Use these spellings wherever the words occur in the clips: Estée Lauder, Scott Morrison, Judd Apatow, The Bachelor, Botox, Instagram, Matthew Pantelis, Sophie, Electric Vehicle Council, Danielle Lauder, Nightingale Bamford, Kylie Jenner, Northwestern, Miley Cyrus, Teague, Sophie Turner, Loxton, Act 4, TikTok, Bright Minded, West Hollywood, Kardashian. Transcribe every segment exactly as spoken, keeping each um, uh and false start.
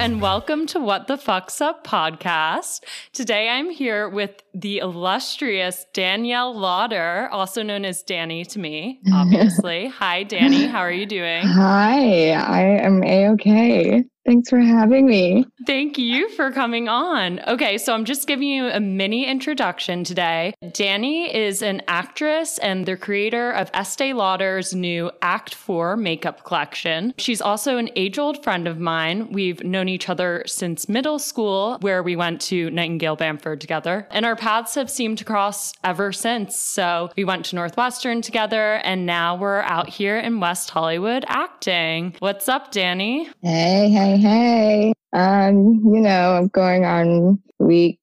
and welcome to What the Fuck's Up podcast. Today I'm here with the illustrious Danielle Lauder, also known as Danny to me, obviously. Hi, Danny. How are you doing? Hi. I am A-okay. Thanks for having me. Thank you for coming on. Okay, so I'm just giving you a mini introduction today. Danny is an actress and the creator of Estée Lauder's new Act four makeup collection. She's also an age-old friend of mine. We've known each other since middle school, where we went to Nightingale Bamford together. And our paths have seemed to cross ever since. So we went to Northwestern together, and now we're out here in West Hollywood acting. What's up, Danny? Hey, hey. Hey, um, you know, I'm going on week.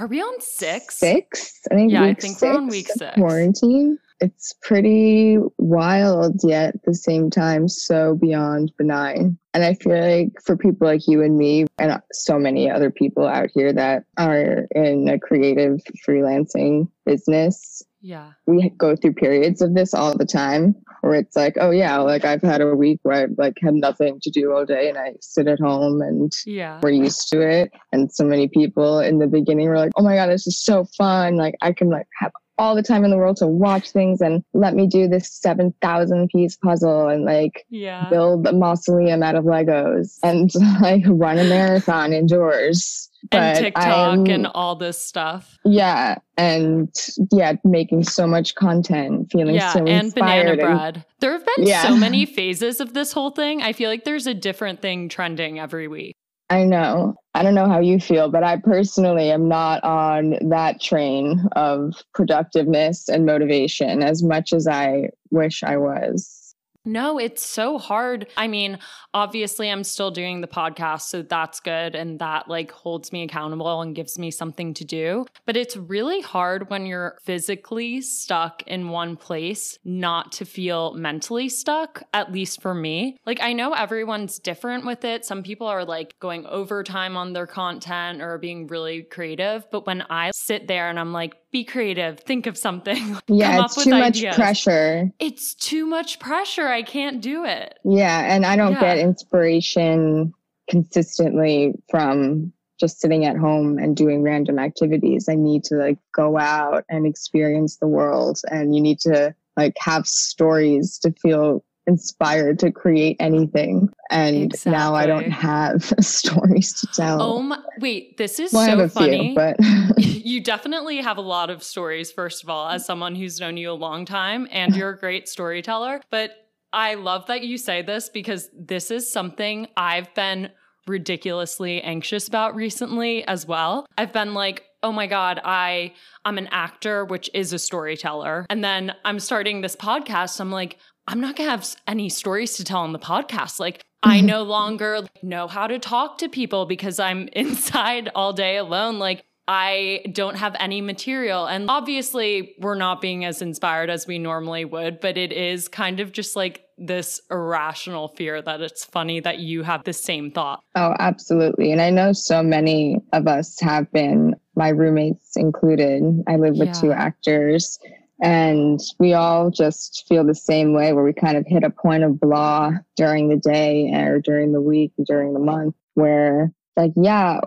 Are we on six? Six, I think. Yeah, week I think we're on week six. Quarantine. It's pretty wild, yet at the same time, so beyond benign. And I feel like for people like you and me, and so many other people out here that are in a creative freelancing business. Yeah. We go through periods of this all the time where it's like, oh yeah, like I've had a week where I've like had nothing to do all day and I sit at home and yeah. We're used to it. And so many people in the beginning were like, oh my God, this is so fun. Like I can like have all the time in the world to watch things and let me do this seven thousand piece puzzle and like yeah. build a mausoleum out of Legos and like run a marathon indoors. But and TikTok I'm, and all this stuff. Yeah. And yeah, making so much content, feeling yeah, so inspired. And banana bread. And, there have been yeah. so many phases of this whole thing. I feel like there's a different thing trending every week. I know. I don't know how you feel, but I personally am not on that train of productiveness and motivation as much as I wish I was. No, it's so hard. I mean, obviously I'm still doing the podcast, so that's good. And that like holds me accountable and gives me something to do. But it's really hard when you're physically stuck in one place, not to feel mentally stuck, at least for me. Like I know everyone's different with it. Some people are like going overtime on their content or being really creative. But when I sit there and I'm like, be creative, think of something. Yeah, it's too much pressure. It's too much pressure. I can't do it. Yeah, and I don't yeah. get inspiration consistently from just sitting at home and doing random activities. I need to like go out and experience the world, and you need to like have stories to feel inspired to create anything. And exactly. now I don't have stories to tell. Oh my, wait, this is well, so I have a funny. Few, but you definitely have a lot of stories, first of all, as someone who's known you a long time, and you're a great storyteller. But I love that you say this, because this is something I've been ridiculously anxious about recently as well. I've been like, oh my God, I, I'm an actor, which is a storyteller. And then I'm starting this podcast. I'm like, I'm not going to have any stories to tell on the podcast. Like I no longer know how to talk to people because I'm inside all day alone. Like I don't have any material. And obviously we're not being as inspired as we normally would, but it is kind of just like this irrational fear that it's funny that you have the same thought. Oh, absolutely. And I know so many of us have been, my roommates included. I live with yeah. two actors. And we all just feel the same way, where we kind of hit a point of blah during the day or during the week, during the month, where like, yeah,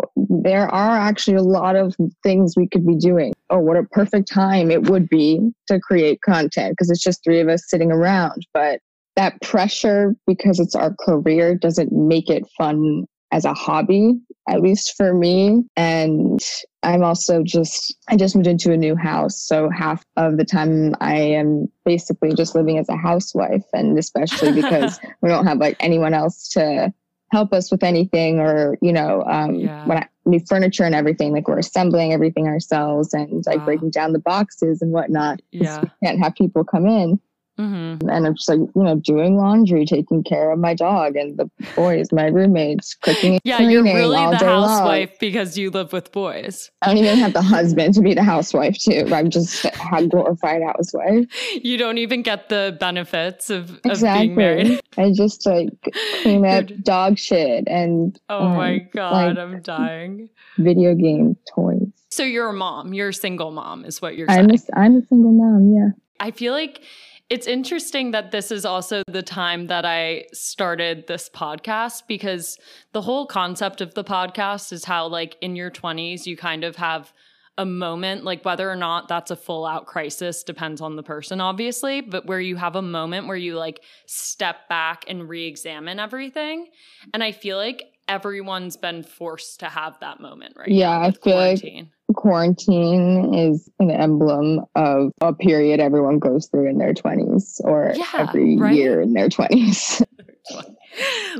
there are actually a lot of things we could be doing. Oh, what a perfect time it would be to create content, because it's just three of us sitting around. But that pressure, because it's our career, doesn't make it fun as a hobby, at least for me. And I'm also just, I just moved into a new house. So half of the time I am basically just living as a housewife. And especially because we don't have like anyone else to help us with anything, or, you know, um, yeah. when I, new furniture and everything, like we're assembling everything ourselves and like wow. breaking down the boxes and whatnot. Yeah. We can't have people come in. Mm-hmm. And I'm just like, you know, doing laundry, taking care of my dog and the boys, my roommates, cooking and yeah, cleaning all day long. Yeah, you're really the housewife long. Because you live with boys. I don't even have the husband to be the housewife too. I'm just a glorified housewife. You don't even get the benefits of, exactly. of being married. I just like clean up just... dog shit and oh um, my God, like, I'm dying. Video game toys. So you're a mom. You're a single mom, is what you're saying. I'm a, I'm a single mom. Yeah. I feel like It's interesting that this is also the time that I started this podcast, because the whole concept of the podcast is how, like, in your twenties, you kind of have a moment, like whether or not that's a full out crisis depends on the person, obviously, but where you have a moment where you like step back and re-examine everything. And I feel like everyone's been forced to have that moment, right? Yeah, I feel quarantine. like quarantine is an emblem of a period everyone goes through in their twenties, or yeah, every right? year in their twenties.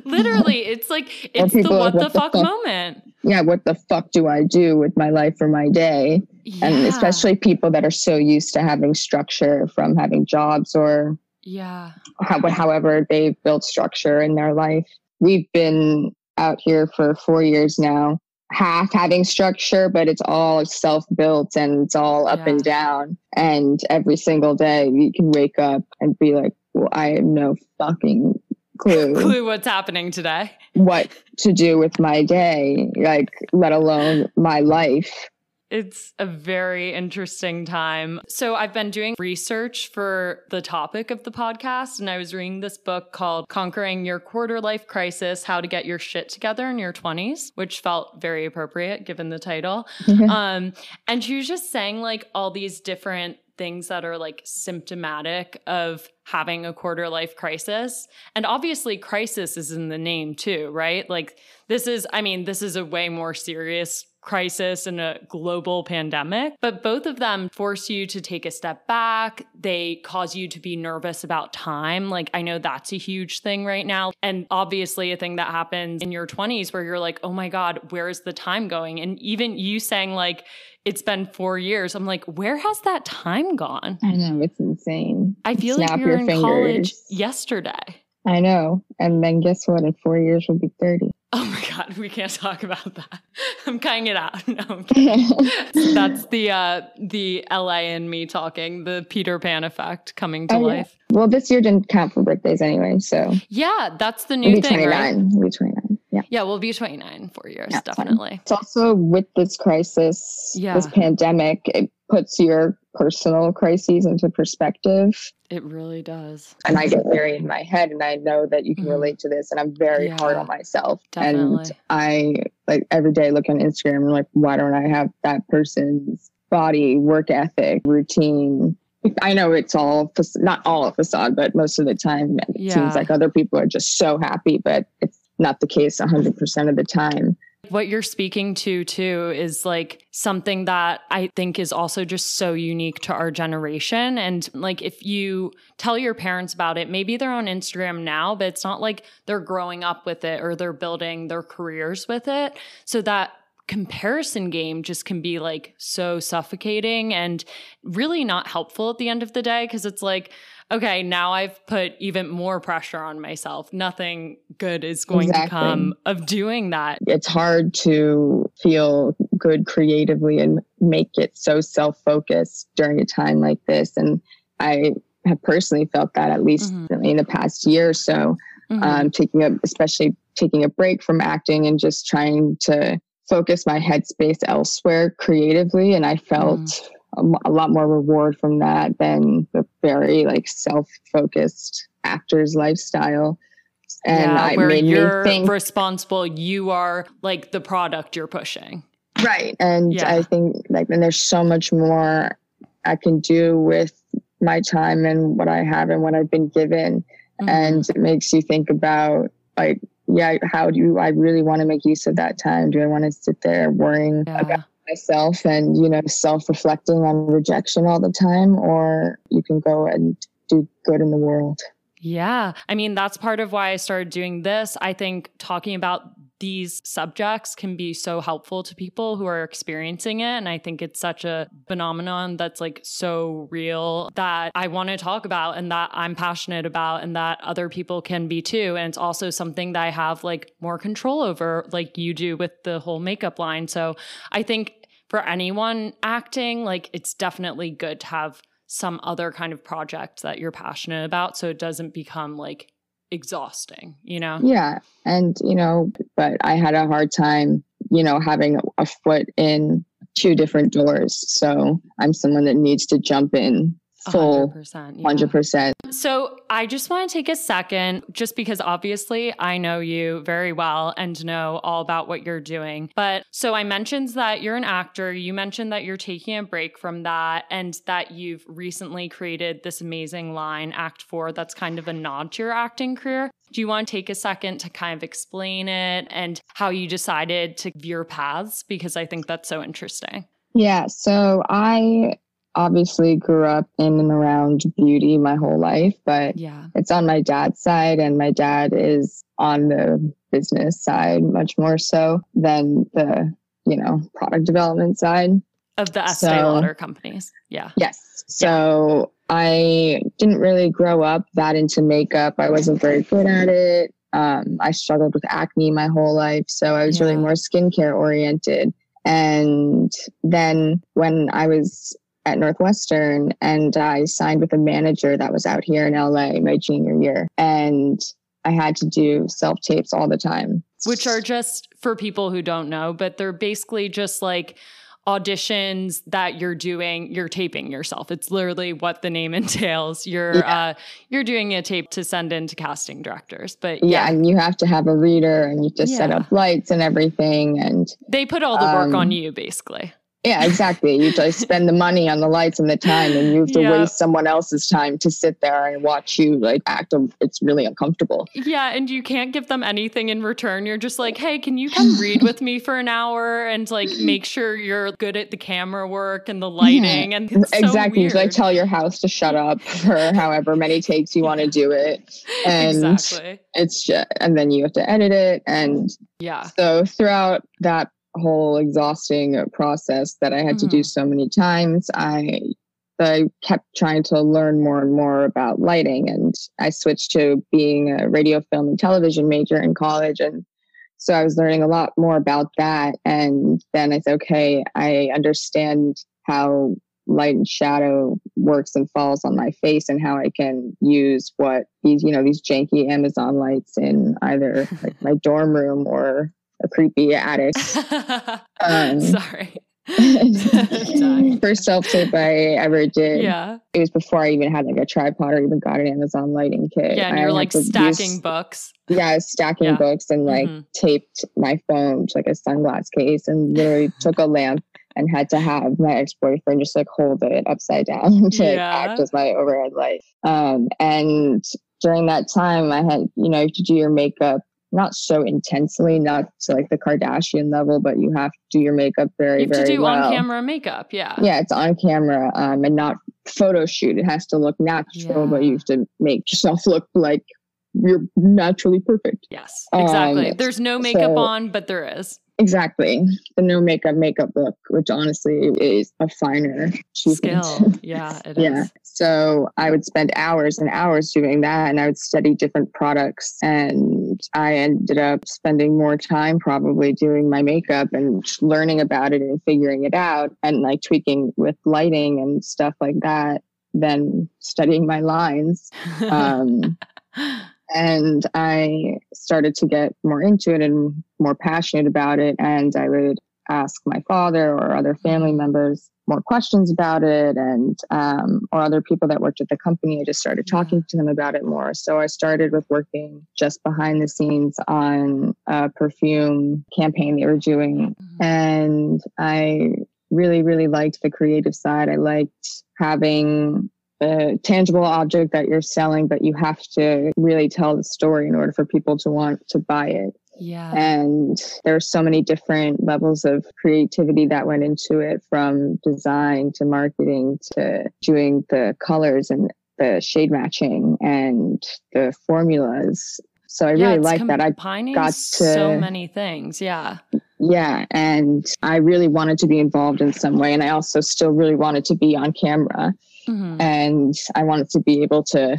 Literally, it's like, it's the what, what the, the fuck, fuck moment. Yeah, what the fuck do I do with my life or my day? Yeah. And especially people that are so used to having structure from having jobs or yeah, how, however they've built structure in their life. We've been out here for four years now, half having structure, but it's all self-built and it's all up yeah. and down. And every single day you can wake up and be like, well, I have no fucking clue clue what's happening today, what to do with my day, like, let alone my life. It's a very interesting time. So I've been doing research for the topic of the podcast, and I was reading this book called Conquering Your Quarter Life Crisis, How to Get Your Shit Together in Your twenties, which felt very appropriate given the title. Mm-hmm. Um, and she was just saying like all these different things that are like symptomatic of having a quarter life crisis. And obviously crisis is in the name too, right? Like this is, I mean, this is a way more serious crisis and a global pandemic, but both of them force you to take a step back. They cause you to be nervous about time. Like I know that's a huge thing right now. And obviously a thing that happens in your twenties where you're like, oh my God, where is the time going? And even you saying like, it's been four years. I'm like, where has that time gone? I know, it's insane. I feel Snap like you were in fingers. College yesterday. I know. And then guess what? In four years, we'll be thirty. Oh my God, we can't talk about that. I'm cutting it out. No, I'm kidding. So that's the uh, the L A and me talking, the Peter Pan effect coming to oh, life. Yeah. Well, this year didn't count for birthdays anyway, so. Yeah, that's the new we'll thing, twenty-nine. Right? We'll be twenty-nine. Yeah. yeah, we'll be twenty-nine in four years, yeah, definitely. Fine. It's also with this crisis, yeah. this pandemic, it puts your personal crises into perspective. It really does. And I get very in my head, and I know that you can mm. relate to this, and I'm very yeah, hard on myself. Definitely. And I, like, every day look on Instagram and like, why don't I have that person's body, work ethic, routine? I know it's all, not all a facade, but most of the time it yeah. seems like other people are just so happy, but it's not the case one hundred percent of the time. What you're speaking to, too, is like something that I think is also just so unique to our generation. And like if you tell your parents about it, maybe they're on Instagram now, but it's not like they're growing up with it or they're building their careers with it. So that comparison game just can be like so suffocating and really not helpful at the end of the day, because it's like, okay, now I've put even more pressure on myself. Nothing good is going exactly. to come of doing that. It's hard to feel good creatively and make it so self-focused during a time like this. And I have personally felt that at least mm-hmm. in the past year or so, mm-hmm. um, taking a, especially taking a break from acting and just trying to focus my headspace elsewhere creatively. And I felt... Mm. a lot more reward from that than the very like self-focused actor's lifestyle. And yeah, I where made you're me think, responsible. You are like the product you're pushing. Right. And yeah. I think like, and there's so much more I can do with my time and what I have and what I've been given. Mm-hmm. And it makes you think about like, yeah, how do I really want to make use of that time? Do I want to sit there worrying yeah. about myself and, you know, self-reflecting on rejection all the time, or you can go and do good in the world. Yeah. I mean, that's part of why I started doing this. I think talking about these subjects can be so helpful to people who are experiencing it. And I think it's such a phenomenon that's like so real that I want to talk about and that I'm passionate about and that other people can be too. And it's also something that I have like more control over, like you do with the whole makeup line. So I think for anyone acting, like it's definitely good to have some other kind of project that you're passionate about, so it doesn't become like exhausting, you know? Yeah. And, you know, but I had a hard time, you know, having a foot in two different doors. So I'm someone that needs to jump in full one hundred percent. one hundred percent. Yeah. So I just want to take a second, just because obviously I know you very well and know all about what you're doing. But so I mentioned that you're an actor. You mentioned that you're taking a break from that and that you've recently created this amazing line, Act four, that's kind of a nod to your acting career. Do you want to take a second to kind of explain it and how you decided to veer paths? Because I think that's so interesting. Yeah. So I obviously grew up in and around beauty my whole life, but yeah. It's on my dad's side, and my dad is on the business side much more so than the, you know, product development side. Of the Estée so, Lauder companies. Yeah. Yes. So yeah. I didn't really grow up that into makeup. I wasn't very good at it. Um, I struggled with acne my whole life. So I was yeah. really more skincare oriented. And then when I was at Northwestern and I signed with a manager that was out here in L A my junior year, and I had to do self-tapes all the time. Which are just, for people who don't know, but they're basically just like auditions that you're doing, you're taping yourself. It's literally what the name entails. You're yeah. uh, you're doing a tape to send in to casting directors. But yeah, yeah. and you have to have a reader, and you just yeah. set up lights and everything. And they put all the work um, on you, basically. Yeah, exactly. You just spend the money on the lights and the time, and you have to yep. waste someone else's time to sit there and watch you like act. It's really uncomfortable. Yeah. And you can't give them anything in return. You're just like, hey, can you come read with me for an hour and like make sure you're good at the camera work and the lighting? Yeah. And it's exactly. So weird. You like tell your house to shut up for however many takes you want to do it. And exactly. it's just, and then you have to edit it. And yeah. So throughout that whole exhausting process that I had mm. to do so many times, I I kept trying to learn more and more about lighting, and I switched to being a radio, film, and television major in college, and so I was learning a lot more about that. And then I said, okay, I understand how light and shadow works and falls on my face, and how I can use what these, you know, these janky Amazon lights in either like my dorm room or a creepy attic. Um, Sorry. First self-tape I ever did. Yeah. It was before I even had like a tripod or even got an Amazon lighting kit. Yeah, and you're like stacking use, books. Yeah, I was stacking yeah. books and like mm-hmm. taped my phone to like a sunglass case, and literally took a lamp and had to have my ex-boyfriend just like hold it upside down to yeah. act as my overhead light. Um, and during that time I had, you know, to do your makeup not so intensely, not to like the Kardashian level, but you have to do your makeup very, very well. You have to do well. on-camera makeup, yeah. Yeah, it's on camera um, and not photo shoot. It has to look natural, yeah. but you have to make yourself look like you're naturally perfect. Yes, exactly. Um, There's no makeup so, on, but there is. Exactly. The no makeup makeup look, which honestly is a finer achievement. Skill. Yeah, it yeah. is. So I would spend hours and hours doing that, and I would study different products, and I ended up spending more time probably doing my makeup and learning about it and figuring it out and like tweaking with lighting and stuff like that than studying my lines. Um And I started to get more into it and more passionate about it. And I would ask my father or other family members more questions about it, and um, or other people that worked at the company. I just started talking to them about it more. So I started with working just behind the scenes on a perfume campaign they were doing. And I really, really liked the creative side. I liked having a tangible object that you're selling, but you have to really tell the story in order for people to want to buy it. Yeah. And there are so many different levels of creativity that went into it, from design to marketing to doing the colors and the shade matching and the formulas. So I yeah, really like that. I got to so many things. Yeah. Yeah. And I really wanted to be involved in some way. And I also still really wanted to be on camera. Mm-hmm. And I wanted to be able to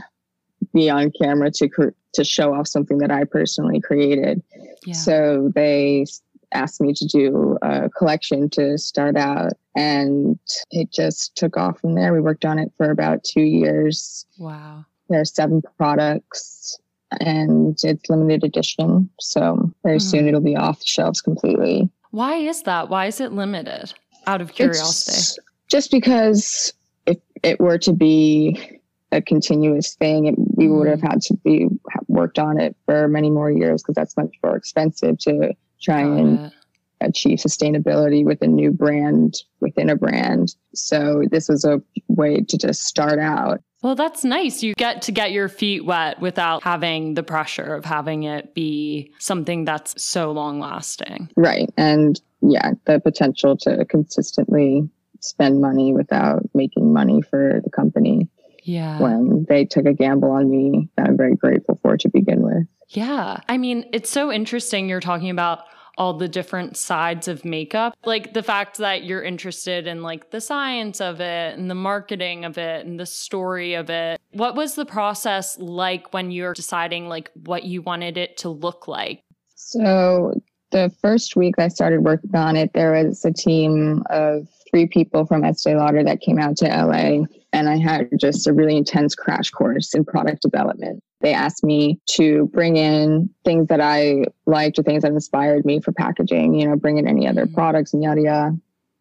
be on camera to cr- to show off something that I personally created. Yeah. So they asked me to do a collection to start out, and it just took off from there. We worked on it for about two years. Wow. There are seven products, and it's limited edition. So very mm-hmm. soon it'll be off the shelves completely. Why is that? Why is it limited? Out of curiosity. It's just because... If it were to be a continuous thing, it, we would have had to be worked on it for many more years, because that's much more expensive to try Got and it. achieve sustainability with a new brand within a brand. So this was a way to just start out. Well, that's nice. You get to get your feet wet without having the pressure of having it be something that's so long lasting. Right. And yeah, the potential to consistently spend money without making money for the company. Yeah. When they took a gamble on me that I'm very grateful for to begin with. Yeah. I mean, it's so interesting you're talking about all the different sides of makeup, like the fact that you're interested in like the science of it and the marketing of it and the story of it. What was the process like when you're deciding like what you wanted it to look like? So the first week I started working on it, there was a team of three people from Estée Lauder that came out to L A, and I had just a really intense crash course in product development. They asked me to bring in things that I liked or things that inspired me for packaging, you know, bring in any other mm-hmm. products and yada, yada.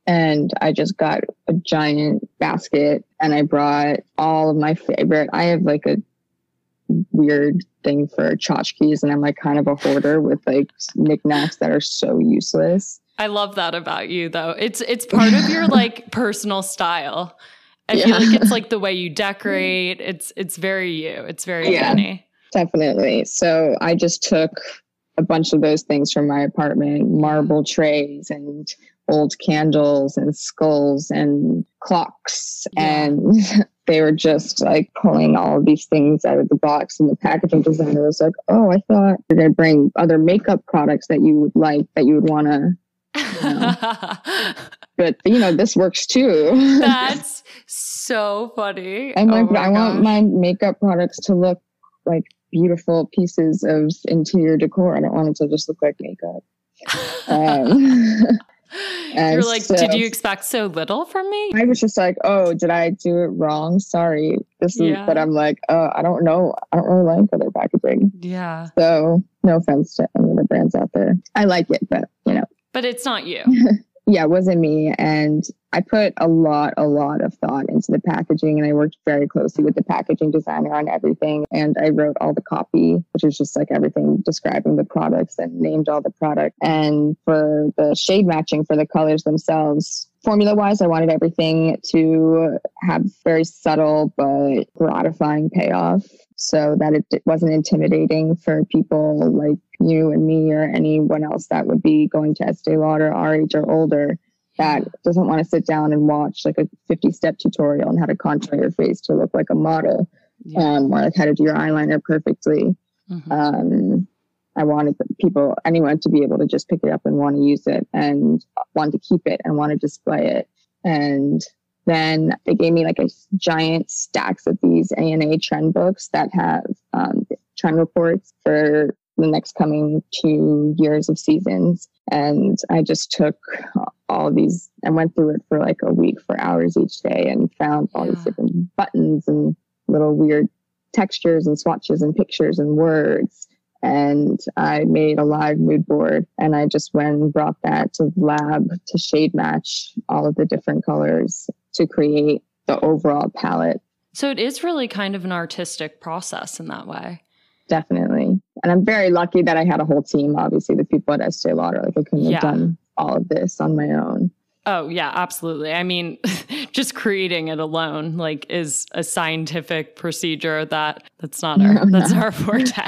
And I just got a giant basket and I brought all of my favorite. I have like a weird thing for tchotchkes, and I'm like kind of a hoarder with like knickknacks that are so useless. I love that about you though. It's, it's part of your like personal style. I yeah. feel like it's like the way you decorate. It's it's very you. It's very yeah, funny. Definitely. So I just took a bunch of those things from my apartment, marble trays and old candles and skulls and clocks. Yeah. And they were just like pulling all of these things out of the box, and the packaging designer was like, oh, I thought you're going to bring other makeup products that you would like, that you would want to, you know. But, you know, this works too. That's so funny. I'm like, oh I gosh. want my makeup products to look like beautiful pieces of interior decor. I don't want it to just look like makeup. Um, You're like, so, did you expect so little from me? I was just like, oh, did I do it wrong? Sorry. This yeah. is, but I'm like, oh, I don't know. I don't really like other packaging. Yeah. So no offense to any of the brands out there. I like it, but, you know. But it's not you. Yeah, it wasn't me. And I put a lot, a lot of thought into the packaging. And I worked very closely with the packaging designer on everything. And I wrote all the copy, which is just like everything describing the products, and named all the product. And for the shade matching for the colors themselves, formula-wise, I wanted everything to have very subtle but gratifying payoff, so that it wasn't intimidating for people like you and me or anyone else that would be going to Estée Lauder, R H, or older, that doesn't want to sit down and watch like a fifty-step tutorial on how to contour your face to look like a model, yeah. um, or like how to do your eyeliner perfectly. Mm-hmm. Um, I wanted people, anyone to be able to just pick it up and want to use it and want to keep it and want to display it. And then they gave me like a giant stacks of these A N A trend books that have um, trend reports for the next coming two years of seasons. And I just took all these and went through it for like a week for hours each day, and found all yeah. these different buttons and little weird textures and swatches and pictures and words. And I made a live mood board, and I just went and brought that to the lab to shade match all of the different colors to create the overall palette. So it is really kind of an artistic process in that way. Definitely. And I'm very lucky that I had a whole team, obviously, the people at Estée Lauder. Like, I couldn't yeah. have done all of this on my own. Oh, yeah, absolutely. I mean, just creating it alone, like, is a scientific procedure that that's not our, no, that's no. our forte.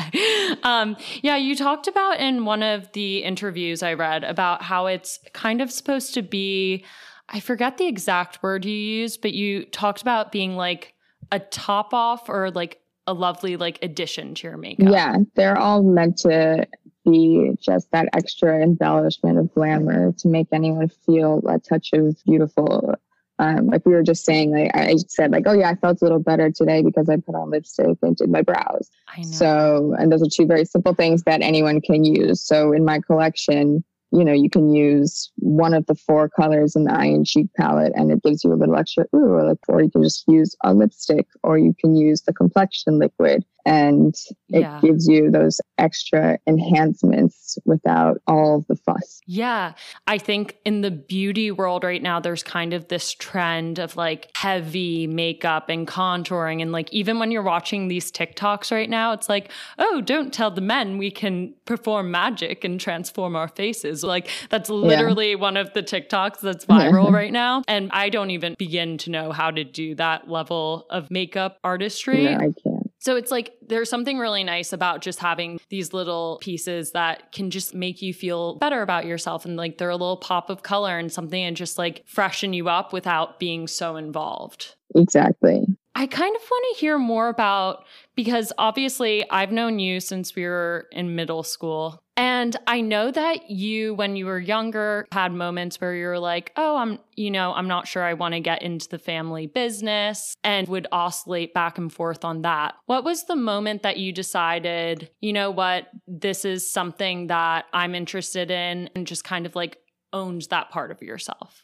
Um, yeah, you talked about in one of the interviews I read about how it's kind of supposed to be, I forget the exact word you used, but you talked about being like a top off or like a lovely like addition to your makeup. Yeah, they're all meant to be just that extra embellishment of glamour to make anyone feel a touch of beautiful. Um, like we were just saying, like I said, like, oh yeah, I felt a little better today because I put on lipstick and did my brows. I know. So, and those are two very simple things that anyone can use. So in my collection, you know, you can use one of the four colors in the eye and cheek palette, and it gives you a little extra ooh, like, or you can just use a lipstick, or you can use the complexion liquid, and it yeah. gives you those extra enhancements gifts without all the fuss. Yeah. I think in the beauty world right now, there's kind of this trend of like heavy makeup and contouring. And like, even when you're watching these TikToks right now, it's like, oh, don't tell the men we can perform magic and transform our faces. Like that's literally yeah. one of the TikToks that's viral right now. And I don't even begin to know how to do that level of makeup artistry. No, I can't. So it's like there's something really nice about just having these little pieces that can just make you feel better about yourself. And like they're a little pop of color and something and just like freshen you up without being so involved. Exactly. I kind of want to hear more about, because obviously I've known you since we were in middle school. And I know that you, when you were younger, had moments where you were like, oh, I'm, you know, I'm not sure I want to get into the family business, and would oscillate back and forth on that. What was the moment that you decided, you know what, this is something that I'm interested in, and just kind of like owned that part of yourself?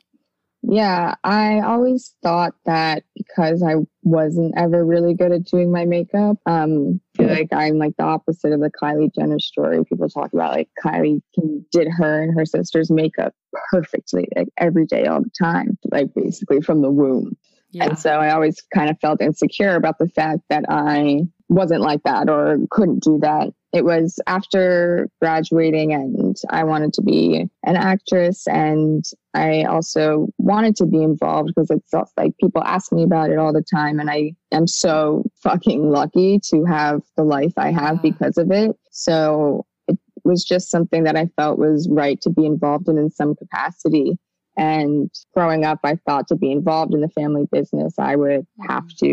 Yeah, I always thought that because I wasn't ever really good at doing my makeup. Um, I feel like I'm like the opposite of the Kylie Jenner story. People talk about like Kylie can, did her and her sister's makeup perfectly, like every day, all the time, like basically from the womb. Yeah. And so I always kind of felt insecure about the fact that I wasn't like that or couldn't do that. It was after graduating and I wanted to be an actress, and I also wanted to be involved because it's like people ask me about it all the time, and I am so fucking lucky to have the life I have yeah. because of it. So it was just something that I felt was right to be involved in in some capacity. And growing up, I thought to be involved in the family business, I would have to,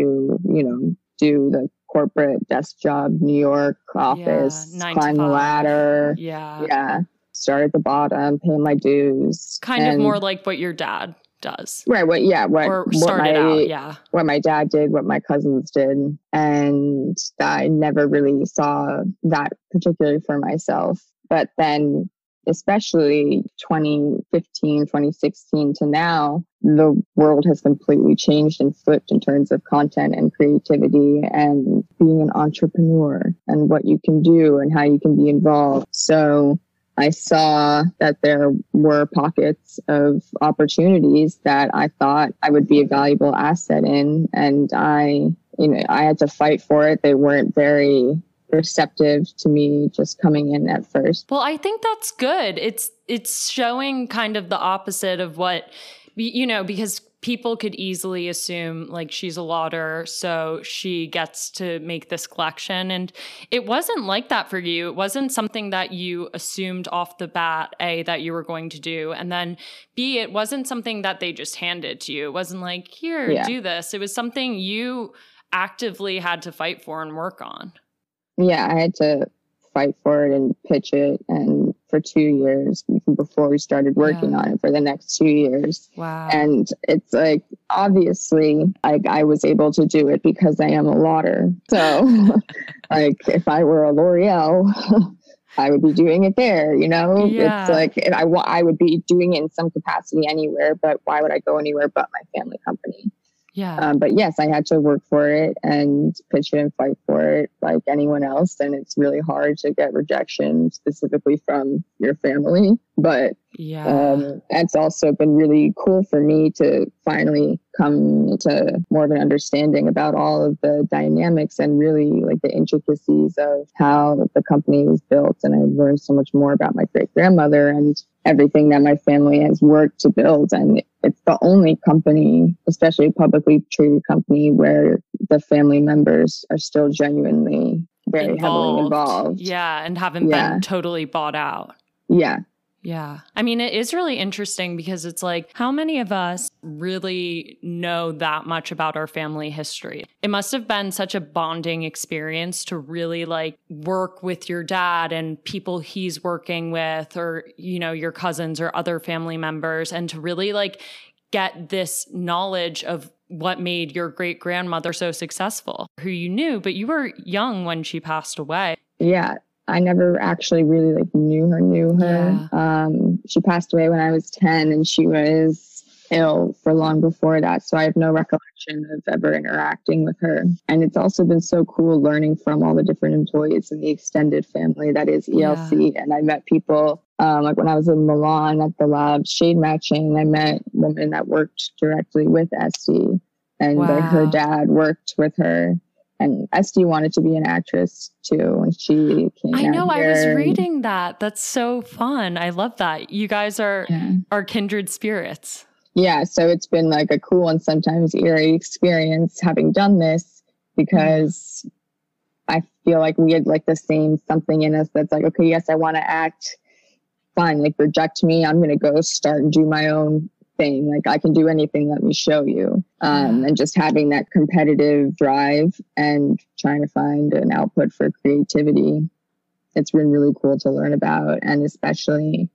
you know, do the corporate desk job, New York office, yeah, climb the ladder. Yeah. Yeah. Start at the bottom, pay my dues. Kind and, of more like what your dad does. Right. What, yeah. What, or started what my, out. Yeah. What my dad did, what my cousins did. And I never really saw that particularly for myself. But then, especially twenty fifteen, twenty sixteen to now, the world has completely changed and flipped in terms of content and creativity and being an entrepreneur and what you can do and how you can be involved. So I saw that there were pockets of opportunities that I thought I would be a valuable asset in. And I, you know, I had to fight for it. They weren't very receptive to me just coming in at first. Well, I think that's good. It's it's showing kind of the opposite of what, you know, because people could easily assume like she's a Lauder, so she gets to make this collection. And it wasn't like that for you. It wasn't something that you assumed off the bat, A, that you were going to do. And then B, it wasn't something that they just handed to you. It wasn't like, here, yeah. do this. It was something you actively had to fight for and work on. Yeah, I had to fight for it and pitch it, and for two years before we started working yeah. on it for the next two years. Wow. And it's like, obviously, like I was able to do it because I am a Lauder. So like if I were a L'Oreal, I would be doing it there, you know? Yeah. It's like if I, I would be doing it in some capacity anywhere, but why would I go anywhere but my family company? Yeah. Um, but yes, I had to work for it and pitch it and fight for it like anyone else. And it's really hard to get rejection specifically from your family. But yeah, um, it's also been really cool for me to finally come to more of an understanding about all of the dynamics and really like the intricacies of how the company was built. And I learned so much more about my great grandmother and everything that my family has worked to build. And it's the only company, especially a publicly traded company, where the family members are still genuinely very involved. heavily involved. Yeah, and haven't yeah. been totally bought out. Yeah. Yeah. I mean, it is really interesting because it's like, how many of us really know that much about our family history? It must have been such a bonding experience to really like work with your dad and people he's working with, or, you know, your cousins or other family members, and to really like get this knowledge of what made your great grandmother so successful, who you knew, but you were young when she passed away. Yeah. I never actually really like knew her, knew her. Yeah. Um, she passed away when I was ten, and she was ill for long before that, so I have no recollection of ever interacting with her. And it's also been so cool learning from all the different employees and the extended family that is E L C. Yeah. And I met people um, like when I was in Milan at the lab shade matching, I met women that worked directly with Esty, and wow. like, her dad worked with her. And Esty wanted to be an actress too, and she came. I know, here. I was reading that. That's so fun. I love that. You guys are yeah. are kindred spirits. Yeah, so it's been like a cool and sometimes eerie experience having done this, because mm. I feel like we had like the same something in us that's like, okay, yes, I want to act. Fine, like reject me. I'm gonna go start and do my own thing. Like, I can do anything, let me show you. Um, and just having that competitive drive and trying to find an output for creativity, it's been really cool to learn about. And especially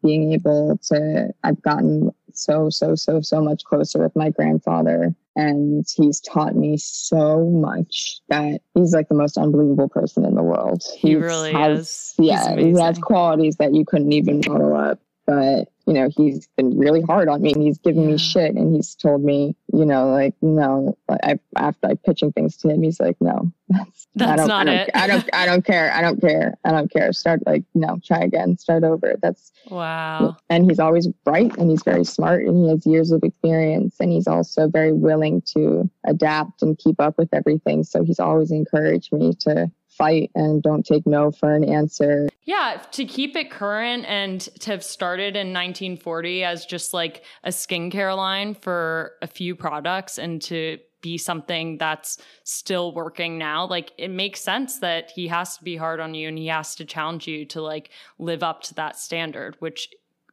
being able to, I've gotten so, so, so, so much closer with my grandfather. And he's taught me so much that he's like the most unbelievable person in the world. He he's, really has, is. Yeah, he has qualities that you couldn't even model up. But, you know, he's been really hard on me, and he's given yeah. me shit, and he's told me, you know, like, no, I, after I pitching things to him, he's like, no, that's, that's I don't, not I don't, it. I don't, I don't care. I don't care. I don't care. Start like, no, try again, start over. That's wow. And he's always bright, and he's very smart, and he has years of experience, and he's also very willing to adapt and keep up with everything. So he's always encouraged me to fight and don't take no for an answer. Yeah, to keep it current and to have started in nineteen forty as just like a skincare line for a few products, and to be something that's still working now, like, it makes sense that he has to be hard on you, and he has to challenge you to like live up to that standard, which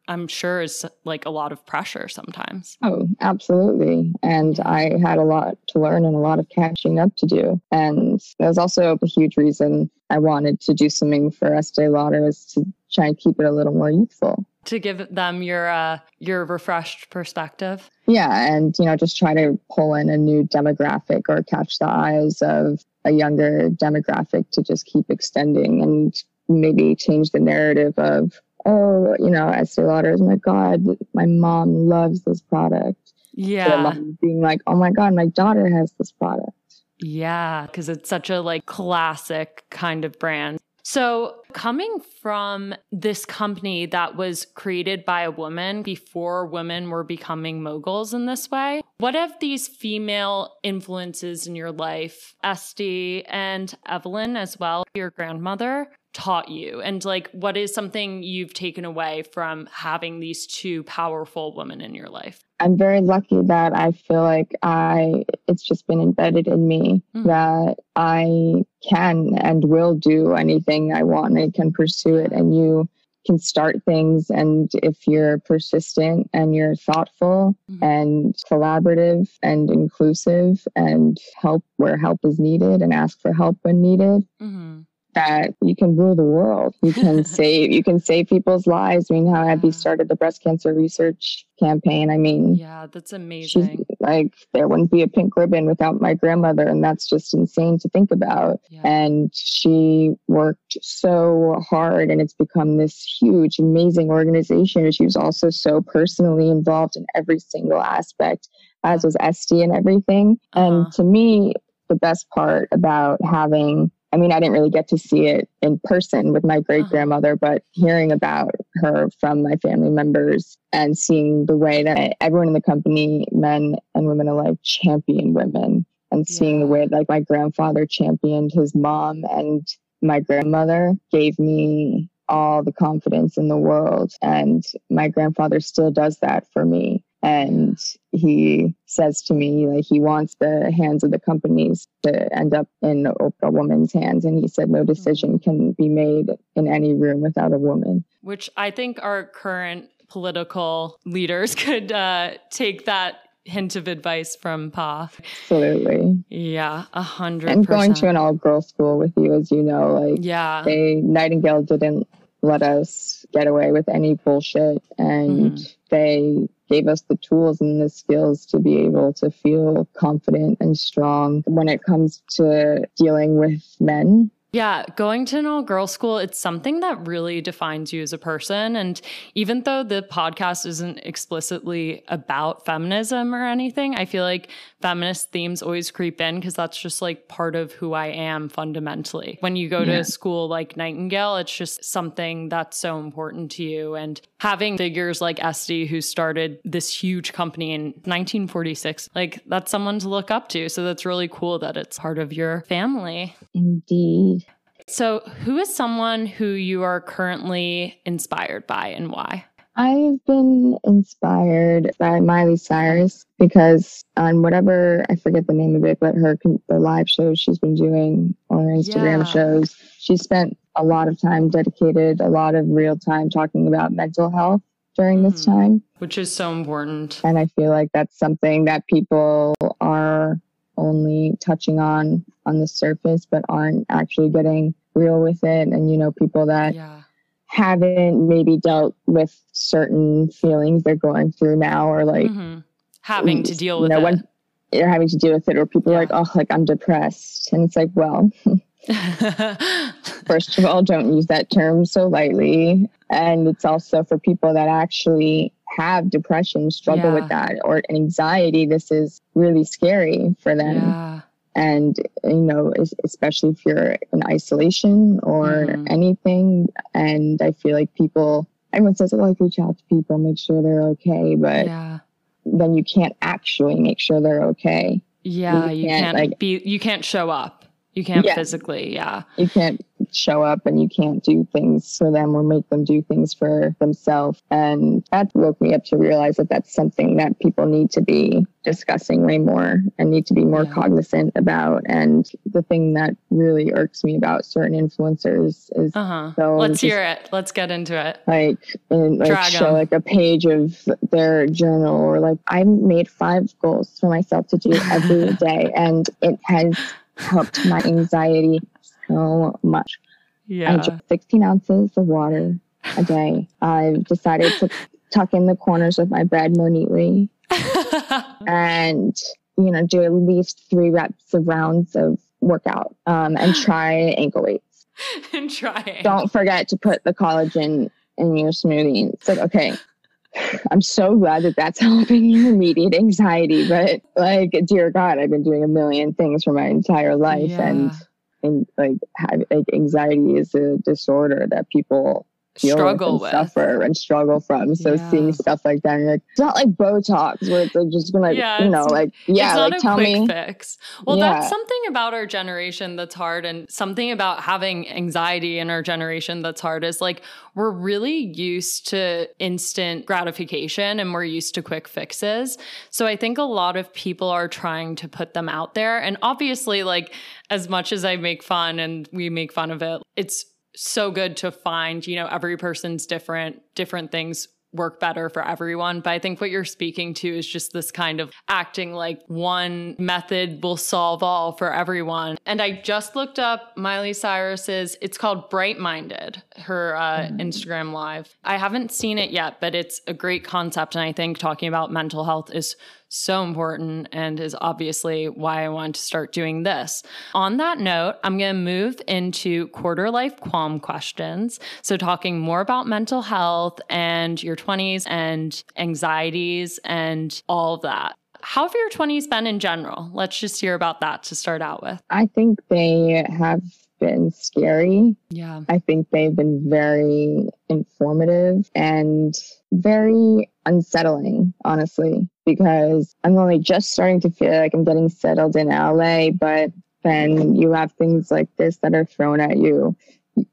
I'm sure is like a lot of pressure sometimes. Oh, absolutely. And I had a lot to learn and a lot of catching up to do. And that was also a huge reason I wanted to do something for Estée Lauder, was to try and keep it a little more youthful. To give them your uh, your refreshed perspective. Yeah. And, you know, just try to pull in a new demographic or catch the eyes of a younger demographic to just keep extending and maybe change the narrative of, oh, you know, Estée Lauder is, my God, my mom loves this product. Yeah. Mom being like, oh my God, my daughter has this product. Yeah, because it's such a like classic kind of brand. So coming from this company that was created by a woman before women were becoming moguls in this way, what have these female influences in your life, Esty and Evelyn as well, your grandmother, taught you? And like, what is something you've taken away from having these two powerful women in your life? I'm very lucky that I feel like I, it's just been embedded in me mm. that I can and will do anything I want. I can pursue it, and you can start things. And if you're persistent and you're thoughtful mm. and collaborative and inclusive and help where help is needed and ask for help when needed, mm-hmm. that you can rule the world. You can save, you can save people's lives. I mean, how Abby started the breast cancer research campaign. I mean, yeah, that's amazing. Like, there wouldn't be a pink ribbon without my grandmother. And that's just insane to think about. Yeah. And she worked so hard, and it's become this huge, amazing organization. And she was also so personally involved in every single aspect, as was Esty and everything. Uh-huh. And to me, the best part about having, I mean, I didn't really get to see it in person with my great grandmother, but hearing about her from my family members and seeing the way that everyone in the company, men and women alike, champion women, and seeing yeah. the way like my grandfather championed his mom and my grandmother, gave me all the confidence in the world. And my grandfather still does that for me. And he says to me, like, he wants the hands of the companies to end up in a woman's hands. And he said, no decision can be made in any room without a woman. Which I think our current political leaders could uh, take that hint of advice from Pa. Absolutely. Yeah, a hundred percent. And going to an all-girl school with you, as you know, like, yeah. they, Nightingale didn't let us get away with any bullshit. And mm. they gave us the tools and the skills to be able to feel confident and strong when it comes to dealing with men Yeah, going to an all-girl school, it's something that really defines you as a person. And even though the podcast isn't explicitly about feminism or anything, I feel like feminist themes always creep in because that's just like part of who I am fundamentally. When you go yeah. to a school like Nightingale, it's just something that's so important to you. And having figures like Estée, who started this huge company in nineteen forty-six, like that's someone to look up to. So that's really cool that it's part of your family. Indeed. So who is someone who you are currently inspired by and why? I've been inspired by Miley Cyrus because on whatever, I forget the name of it, but her the live shows she's been doing or Instagram yeah. shows, she spent a lot of time dedicated, a lot of real time talking about mental health during mm-hmm. this time. Which is so important. And I feel like that's something that people are only touching on on the surface, but aren't actually getting real with it. And, you know, people that yeah. haven't maybe dealt with certain feelings they're going through now, or like mm-hmm. having to deal with you know, it. When you're having to deal with it, or people yeah. are like, oh, like I'm depressed. And it's like, well, first of all, don't use that term so lightly. And it's also for people that actually have depression, struggle yeah. with that, or anxiety, this is really scary for them. Yeah. And, you know, especially if you're in isolation or mm. anything. And I feel like people, everyone says, oh, like, reach out to people, make sure they're okay. But yeah. then you can't actually make sure they're okay. Yeah, you can't, you can't like, be, you can't show up. You can't yeah. physically, yeah. You can't show up and you can't do things for them or make them do things for themselves. And that woke me up to realize that that's something that people need to be discussing way more and need to be more yeah. cognizant about. And the thing that really irks me about certain influencers is uh-huh. so let's just, hear it. Let's get into it. Like, and like show like a page of their journal or like I made five goals for myself to do every day and it has helped my anxiety so much. Yeah. I drink sixteen ounces of water a day. I've decided to tuck in the corners of my bread more neatly and, you know, do at least three reps of rounds of workout um, and try ankle weights. And try ankle. Don't forget to put the collagen in your smoothie. It's like, okay. I'm so glad that that's helping your immediate anxiety. But like, dear God, I've been doing a million things for my entire life. Yeah. And, and like, have, like anxiety is a disorder that people deal struggle with, and with. suffer and struggle from. So yeah. seeing stuff like that, you're like, it's not like Botox where it's like just gonna, yeah, you know, like, yeah, it's like not a tell quick me. Fix. Well, yeah. that's something about our generation that's hard, and something about having anxiety in our generation that's hard is like, we're really used to instant gratification and we're used to quick fixes. So I think a lot of people are trying to put them out there. And obviously, like, as much as I make fun and we make fun of it, it's so good to find, you know, every person's different, different things work better for everyone. But I think what you're speaking to is just this kind of acting like one method will solve all for everyone. And I just looked up Miley Cyrus's, it's called Bright Minded, her uh, mm. Instagram Live. I haven't seen it yet, but it's a great concept. And I think talking about mental health is so important and is obviously why I want to start doing this. On that note, I'm going to move into quarter life qualm questions. So talking more about mental health and your twenties and anxieties and all of that. How have your twenties been in general? Let's just hear about that to start out with. I think they have been scary. Yeah. I think they've been very informative and very unsettling, honestly, because I'm only just starting to feel like I'm getting settled in L A, but then you have things like this that are thrown at you.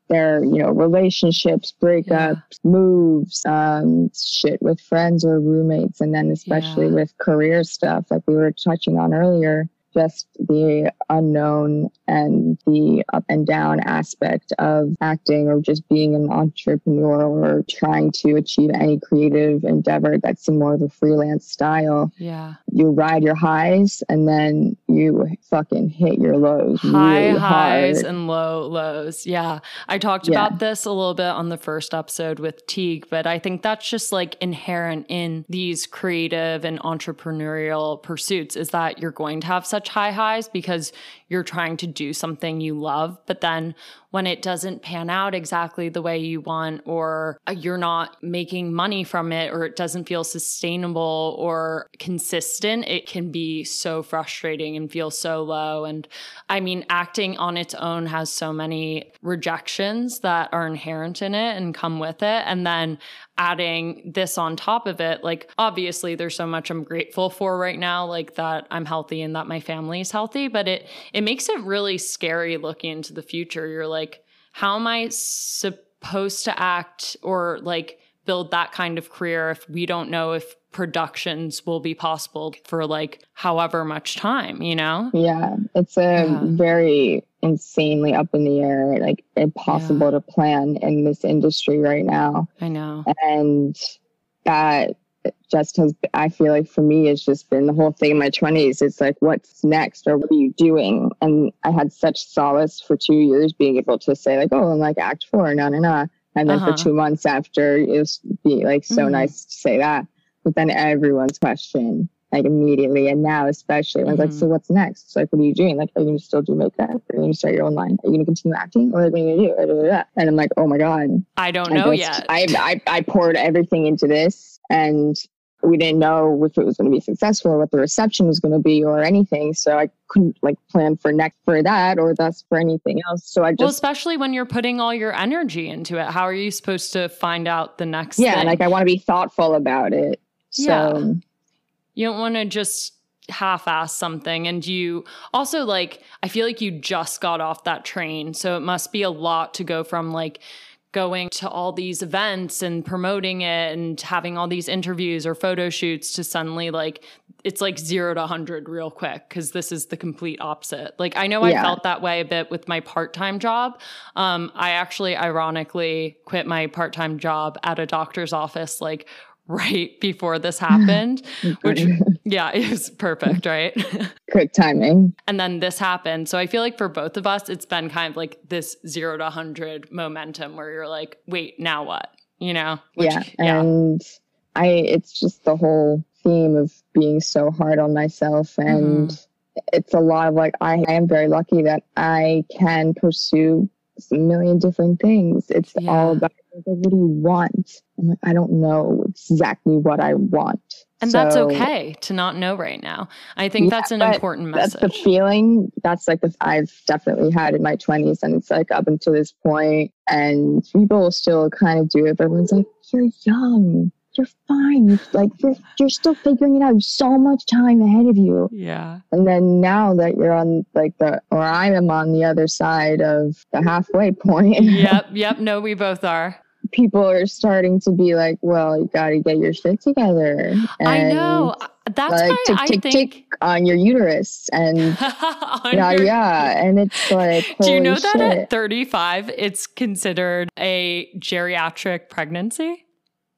There are, you know, relationships, breakups, yeah. moves, um, shit with friends or roommates. And then especially yeah. with career stuff like we were touching on earlier, just the unknown and the up and down aspect of acting or just being an entrepreneur or trying to achieve any creative endeavor that's more of a freelance style. Yeah. You ride your highs and then you fucking hit your lows. High really highs hard. And low lows. Yeah. I talked yeah. about this a little bit on the first episode with Teague, but I think that's just like inherent in these creative and entrepreneurial pursuits is that you're going to have such high highs because you're trying to do something you love, but then when it doesn't pan out exactly the way you want, or you're not making money from it, or it doesn't feel sustainable or consistent, it can be so frustrating and feel so low. And I mean, acting on its own has so many rejections that are inherent in it and come with it. And then adding this on top of it, like, obviously there's so much I'm grateful for right now, like that I'm healthy and that my family's healthy, but it it makes it really scary looking into the future. You're like, how am I supposed to act or like build that kind of career if we don't know if productions will be possible for like however much time, you know? Yeah, it's a yeah. very insanely up in the air, like impossible yeah. to plan in this industry right now. I know. And that just has, I feel like for me, it's just been the whole thing in my twenties. It's like, what's next or what are you doing? And I had such solace for two years being able to say like, oh, I'm like Act four, no, no, no. And then uh-huh. for two months after, it was be like so mm-hmm. nice to say that. But then everyone's question, like immediately, and now especially, everyone's mm-hmm. like, so what's next? It's like, what are you doing? Like, are you going to still do makeup? Are you going to start your own line? Are you going to continue acting? Or are you going to do? Blah, blah, blah. And I'm like, oh my God. I don't know I just, yet. I, I I poured everything into this, and we didn't know if it was going to be successful or what the reception was going to be or anything. So I couldn't like plan for next for that or thus for anything else. So I just, well, especially when you're putting all your energy into it, how are you supposed to find out the next yeah, thing? Yeah. Like I want to be thoughtful about it. So yeah. you don't want to just half-ass something. And you also like, I feel like you just got off that train. So it must be a lot to go from like, going to all these events and promoting it and having all these interviews or photo shoots to suddenly like, it's like zero to a hundred real quick. Cause this is the complete opposite. Like I know yeah. I felt that way a bit with my part-time job. Um, I actually ironically quit my part-time job at a doctor's office, like right before this happened, which yeah, it was perfect, right? Quick timing. And then this happened. So I feel like for both of us, it's been kind of like this zero to a hundred momentum where you're like, wait, now what? You know? Which, yeah. yeah. And I, it's just the whole theme of being so hard on myself. And mm-hmm. it's a lot of like, I, I am very lucky that I can pursue a million different things. It's yeah. all about, what do you want? I'm like, I don't know exactly what I want. And so, that's okay to not know right now. I think yeah, that's an important message. That's the feeling. That's like the, I've definitely had in my twenties. And it's like up until this point, and people still kind of do it. But everyone's like, you're young. You're fine. You're, like you're, you're still figuring it out. You have so much time ahead of you. Yeah. And then now that you're on like the, or I am on the other side of the halfway point. Yep. Yep. No, we both are. People are starting to be like, well, you got to get your shit together. And I know. That's like, why tick, I tick, think... tick on your uterus. And yeah, your... yeah. And it's like, do you know shit. That at thirty-five, it's considered a geriatric pregnancy?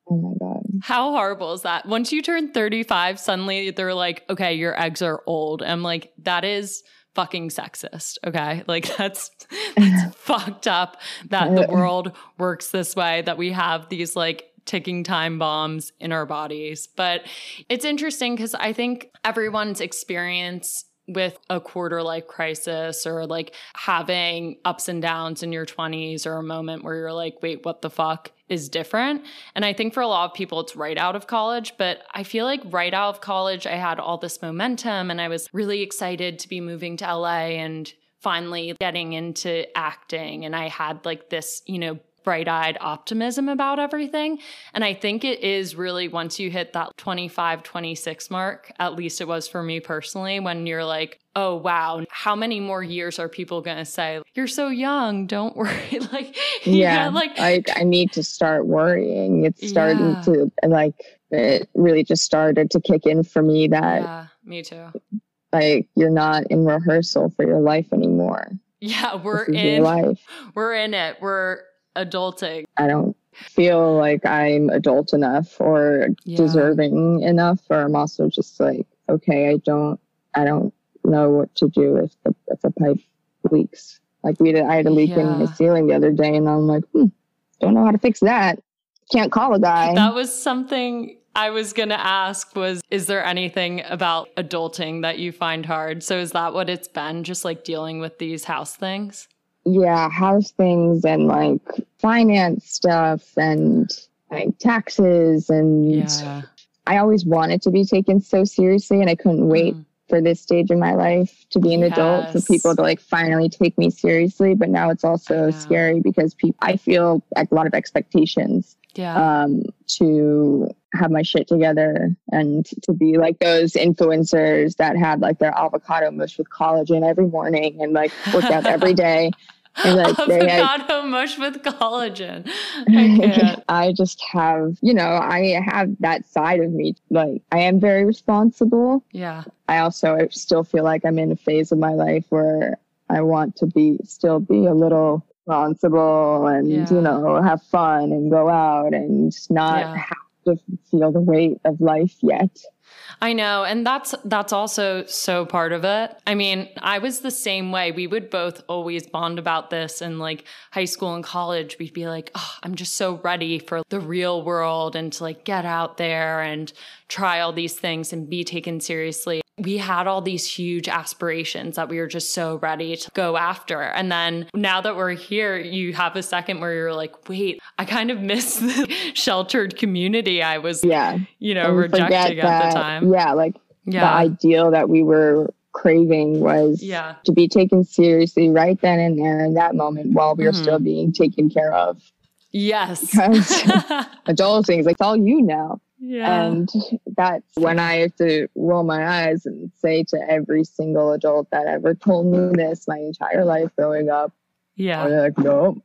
Oh my God. How horrible is that? Once you turn thirty-five, suddenly they're like, okay, your eggs are old. I'm like, that is fucking sexist. Okay. Like that's, that's fucked up that the world works this way, that we have these like ticking time bombs in our bodies. But it's interesting because I think everyone's experience with a quarter life crisis or like having ups and downs in your twenties or a moment where you're like, wait, what the fuck is different. And I think for a lot of people, it's right out of college, but I feel like right out of college, I had all this momentum and I was really excited to be moving to L A and finally getting into acting. And I had like this, you know, bright-eyed optimism about everything. And I think it is really once you hit that twenty-five, twenty-six mark, at least it was for me personally, when you're like, oh, wow, how many more years are people going to say, you're so young, don't worry. Like, yeah, you know, like I, I need to start worrying. It's starting yeah. to, like, it really just started to kick in for me that. Yeah, me too. Like, you're not in rehearsal for your life anymore. Yeah, we're in life. We're in it. We're adulting. I don't feel like I'm adult enough or yeah. deserving enough, or I'm also just like, okay, I don't, I don't know what to do if the, if the pipe leaks. Like we did, I had a leak yeah. in my ceiling the other day, and I'm like, hmm, don't know how to fix that. Can't call a guy. That was something I was going to ask was, is there anything about adulting that you find hard? So is that what it's been, just like dealing with these house things? Yeah, house things and like finance stuff and like taxes. And yeah. I always wanted to be taken so seriously, and I couldn't wait mm. for this stage in my life to be an yes. adult, for people to like finally take me seriously. But now it's also yeah. scary because people, I feel like a lot of expectations. Yeah. Um, to have my shit together and to be like those influencers that had like their avocado mush with collagen every morning and like worked out every day. And, like, avocado had, mush with collagen. I can't. I just have, you know, I have that side of me. Like, I am very responsible. Yeah. I also I still feel like I'm in a phase of my life where I want to be still be a little responsible and yeah. you know, have fun and go out and not yeah. have to feel the weight of life yet. I know, and that's that's also so part of it. I mean, I was the same way. We would both always bond about this in like high school and college. We'd be like, oh, I'm just so ready for the real world and to like get out there and try all these things and be taken seriously. We had all these huge aspirations that we were just so ready to go after. And then now that we're here, you have a second where you're like, wait, I kind of miss the sheltered community I was, yeah. you know, and rejecting at the time. Yeah, like yeah. the ideal that we were craving was yeah. to be taken seriously right then and there in that moment while we were mm-hmm. still being taken care of. Yes. Because adulting is like, it's all you now. Yeah. And that's when I have to roll my eyes and say to every single adult that ever told me this my entire life growing up. Yeah. I'm like, nope.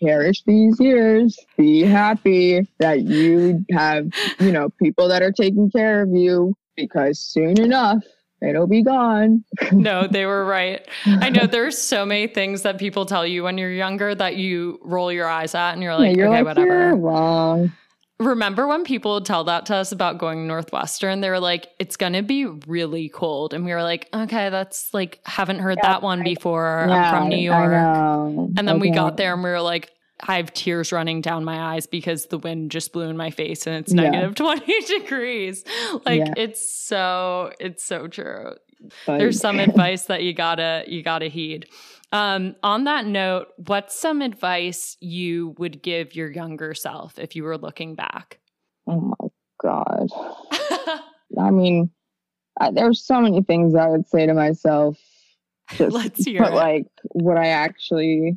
Cherish these years. Be happy that you have, you know, people that are taking care of you, because soon enough, it'll be gone. No, they were right. I know there's so many things that people tell you when you're younger that you roll your eyes at and you're like, yeah, you're okay, like, whatever. You're wrong. Remember when people would tell that to us about going to Northwestern? They were like, it's going to be really cold. And we were like, okay, that's like, haven't heard yeah, that one before. Yeah, I'm from New York. And then okay. we got there and we were like, I have tears running down my eyes because the wind just blew in my face and it's yeah. negative twenty degrees. Like yeah. it's so, it's so true. Fun. There's some advice that you gotta, you gotta heed. Um, on that note, what's some advice you would give your younger self if you were looking back? Oh my God. I mean, I, there's so many things I would say to myself. Just, Let's hear but it. like, would I actually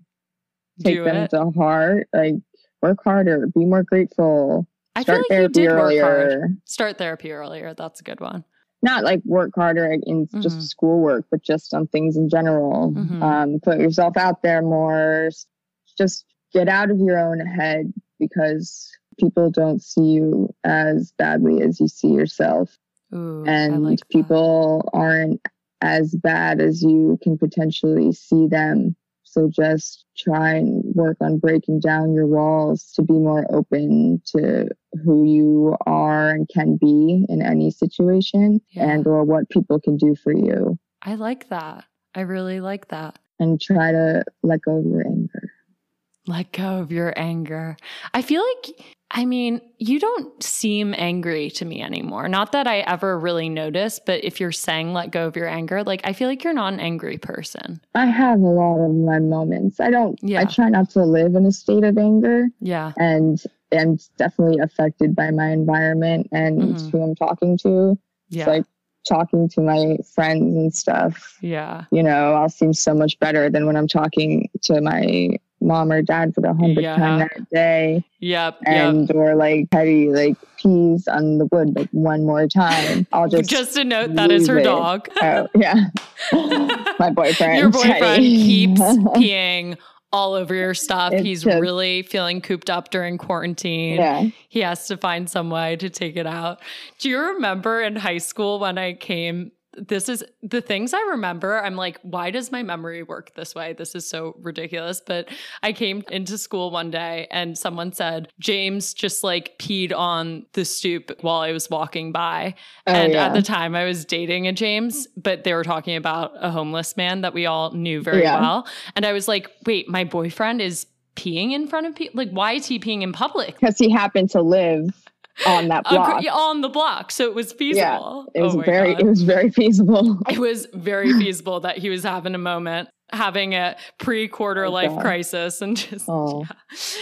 take Do them it. to heart? Like, work harder, be more grateful. I Start feel like therapy you did earlier. Work hard. Start therapy earlier. That's a good one. Not like work harder in mm-hmm. just schoolwork, but just on things in general. Mm-hmm. Um, put yourself out there more. Just get out of your own head, because people don't see you as badly as you see yourself. Ooh, and I like people that. aren't as bad as you can potentially see them. So just try and work on breaking down your walls to be more open to who you are and can be in any situation yeah. and or what people can do for you. I like that. I really like that. And try to let go of your anger. Let go of your anger. I feel like, I mean, you don't seem angry to me anymore. Not that I ever really noticed, but if you're saying let go of your anger, like, I feel like you're not an angry person. I have a lot of my moments. I don't, yeah. I try not to live in a state of anger. Yeah. And I'm definitely affected by my environment and mm-hmm. who I'm talking to. Yeah. So I talking to my friends and stuff. Yeah. You know, I'll seem so much better than when I'm talking to my mom or dad for the hundredth yeah. time that day. Yep. And yep. or like petty, like peas on the wood, like one more time. I'll just just a note that is her it. dog. Oh yeah. My boyfriend. Your boyfriend Teddy. keeps peeing all over your stuff. It's He's just, really feeling cooped up during quarantine. Yeah. He has to find some way to take it out. Do you remember in high school when I came? This is the things I remember. I'm like, why does my memory work this way? This is so ridiculous. But I came into school one day and someone said, James just like peed on the stoop while I was walking by. Oh, and yeah. at the time I was dating a James, but they were talking about a homeless man that we all knew very yeah. well. And I was like, wait, my boyfriend is peeing in front of people? Like, why is he peeing in public? Because he happened to live on that block. Ac- on the block. So it was feasible. Yeah, it was oh very, it was very feasible. It was very feasible that he was having a moment, having a pre-quarter oh life God. crisis and just, oh.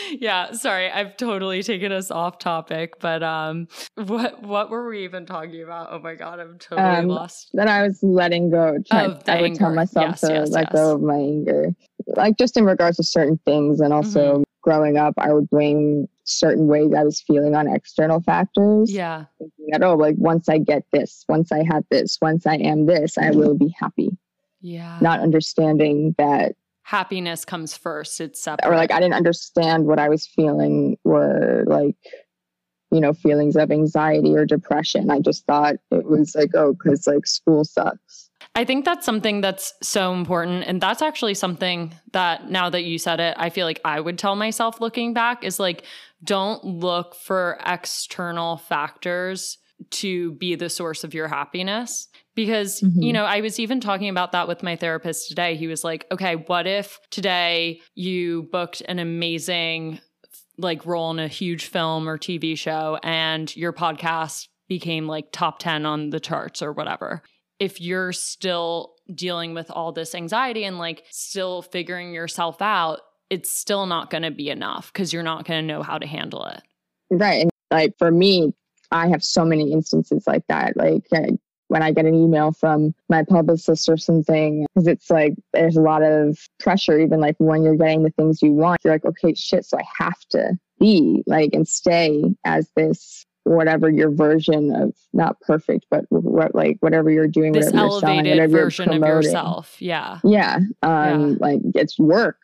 yeah. yeah, sorry, I've totally taken us off topic, but um, what what were we even talking about? Oh my God, I'm totally um, lost. Then I was letting go, trying, oh, I anger. would tell myself yes, to yes, let yes. go of my anger. Like just in regards to certain things, and also mm-hmm. growing up, I would blame certain ways I was feeling on external factors. Yeah. Thinking that, oh, like once I get this, once I have this, once I am this, I will be happy. Yeah. Not understanding that happiness comes first. It's separate. Or like, I didn't understand what I was feeling were like, you know, feelings of anxiety or depression. I just thought it was like, oh, because like school sucks. I think that's something that's so important. And that's actually something that, now that you said it, I feel like I would tell myself looking back is like, don't look for external factors to be the source of your happiness. Because, mm-hmm. you know, I was even talking about that with my therapist today. He was like, okay, what if today you booked an amazing like role in a huge film or T V show and your podcast became like top ten on the charts or whatever? If you're still dealing with all this anxiety and like still figuring yourself out, it's still not going to be enough because you're not going to know how to handle it. Right. And like for me, I have so many instances like that. Like I, when I get an email from my publicist or something, because it's like there's a lot of pressure, even like when you're getting the things you want, you're like, okay, shit, so I have to be like and stay as this, whatever your version of not perfect, but what like whatever you're doing, this whatever elevated you're selling, whatever version you're promoting of yourself. Yeah. Yeah. Um, yeah. Like it's work.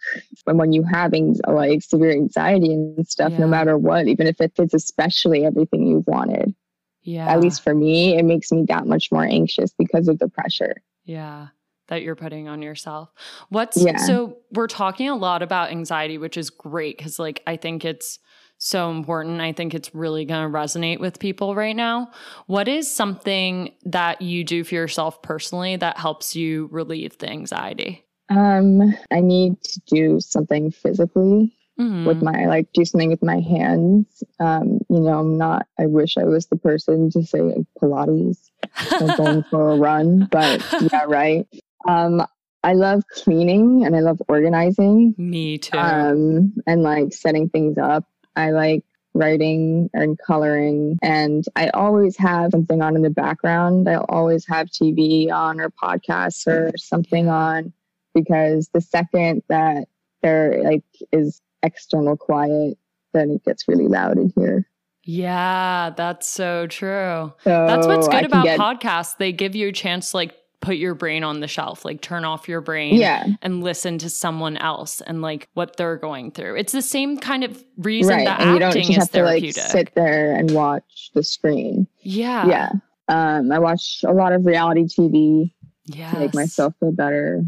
And when you have like severe anxiety and stuff, yeah. no matter what, even if it fits especially everything you've wanted. Yeah. At least for me, it makes me that much more anxious because of the pressure. Yeah. That you're putting on yourself. What's yeah. so we're talking a lot about anxiety, which is great because like I think it's so important. I think it's really going to resonate with people right now. What is something that you do for yourself personally that helps you relieve the anxiety? Um, I need to do something physically mm-hmm. with my, like do something with my hands. Um, you know, I'm not, I wish I was the person to say like, Pilates, I'm going for a run, but yeah, right. Um, I love cleaning and I love organizing. Me too. Um, and like setting things up. I like writing and coloring, and I always have something on in the background. I'll always have T V on or podcasts or something on, because the second that there like is external quiet, then it gets really loud in here. Yeah, that's so true. So that's what's good about get- podcasts. They give you a chance to like put your brain on the shelf, like turn off your brain yeah. and listen to someone else and like what they're going through. It's the same kind of reason right. that and acting you don't just is have therapeutic. To like sit there and watch the screen. Yeah. Yeah. Um, I watch a lot of reality T V yes. to make myself feel better.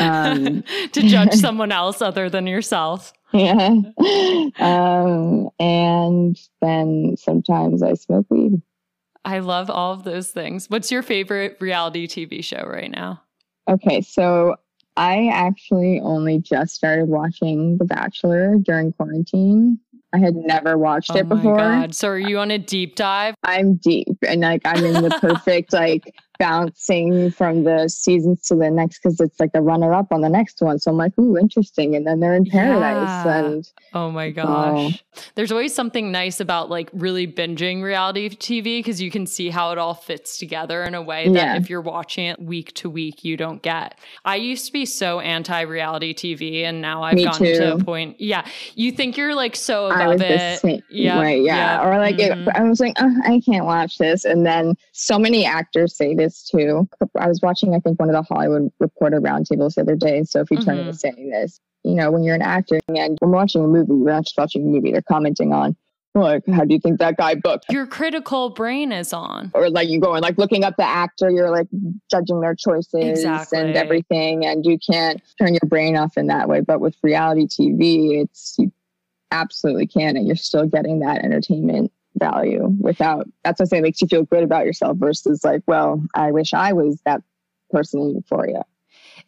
um, to judge someone else other than yourself. Yeah. Um, and then sometimes I smoke weed. I love all of those things. What's your favorite reality T V show right now? Okay, so I actually only just started watching The Bachelor during quarantine. I had never watched oh it before. Oh my God. So are you on a deep dive? I'm deep. And like I'm in the perfect like bouncing from the seasons to the next because it's like a runner-up on the next one. So I'm like, ooh, interesting. And then they're in paradise. Yeah. And oh my gosh. Oh. There's always something nice about like really binging reality T V because you can see how it all fits together in a way that yeah. if you're watching it week to week, you don't get. I used to be so anti-reality T V and now I've Me gotten too. to a point. Yeah. You think you're like so about I was it. The yep. way, yeah. Yep. Or like mm-hmm. it, I was like, oh, I can't watch this. And then so many actors say this too. I was watching, I think, one of the Hollywood Reporter roundtables the other day, and Sophie mm-hmm. Turner was saying this. You know, when you're an actor and we're watching a movie, we're not just watching a movie, they're commenting on, like, how do you think that guy booked? Your critical brain is on. Or like you go and like looking up the actor, you're like judging their choices exactly. and everything. And you can't turn your brain off in that way. But with reality T V, it's you absolutely can, and you're still getting that entertainment value without, that's what I'm saying, makes you feel good about yourself versus like, well, I wish I was that person in euphoria.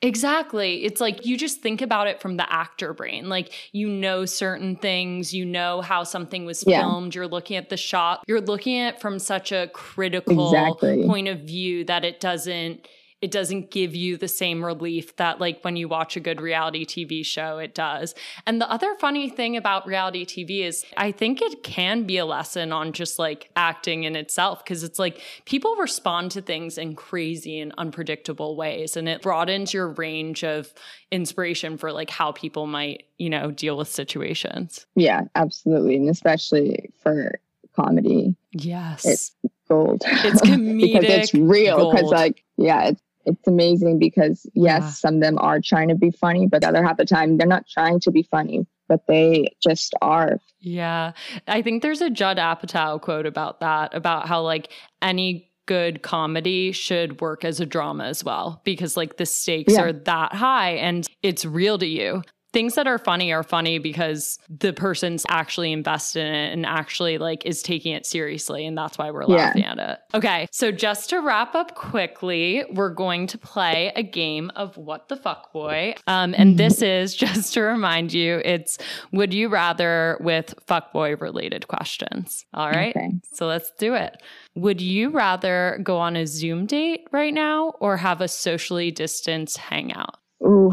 Exactly. It's like you just think about it from the actor brain. Like, you know certain things, you know how something was filmed, yeah. You're looking at the shot, you're looking at it from such a critical exactly. point of view that it doesn't it doesn't give you the same relief that, like, when you watch a good reality T V show, it does. And the other funny thing about reality T V is I think it can be a lesson on just, like, acting in itself, because it's like people respond to things in crazy and unpredictable ways, and it broadens your range of inspiration for, like, how people might, you know, deal with situations. Yeah, absolutely. And especially for comedy. Yes. It's gold. It's comedic. Because it's real. Because, like, yeah, it's It's amazing because, yes, yeah. some of them are trying to be funny, but the other half of the time, they're not trying to be funny, but they just are. Yeah. I think there's a Judd Apatow quote about that, about how, like, any good comedy should work as a drama as well, because, like, the stakes yeah. are that high and it's real to you. Things that are funny are funny because the person's actually invested in it and actually, like, is taking it seriously. And that's why we're laughing yeah. at it. Okay. So just to wrap up quickly, we're going to play a game of What the Fuck Boy. Um, and this is, just to remind you, it's Would You Rather with fuckboy related questions. All right. Okay. So let's do it. Would you rather go on a Zoom date right now or have a socially distanced hangout? Ooh.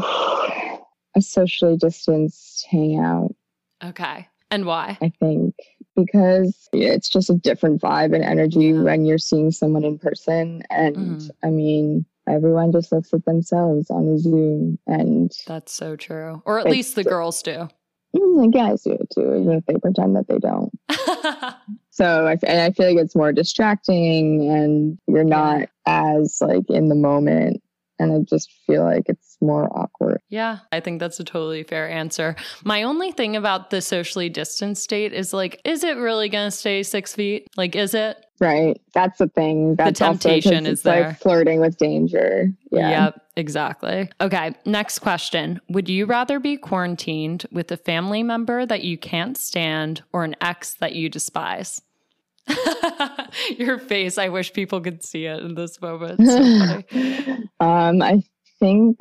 A socially distanced hangout. Okay. And why? I think because it's just a different vibe and energy yeah. when you're seeing someone in person. And mm. I mean, everyone just looks at themselves on a Zoom. And that's so true. Or at least the girls do. The guys do it too, even if they pretend that they don't. So I, and I feel like it's more distracting and you're not as, like, in the moment. And I just feel like it's more awkward. Yeah, I think that's a totally fair answer. My only thing about the socially distanced date is, like, is it really going to stay six feet? Like, is it? Right. That's the thing. That's the temptation is there. Like, flirting with danger. Yeah. Yep, exactly. Okay, next question. Would you rather be quarantined with a family member that you can't stand or an ex that you despise? Your face. I wish people could see it in this moment. It's so funny. um, I think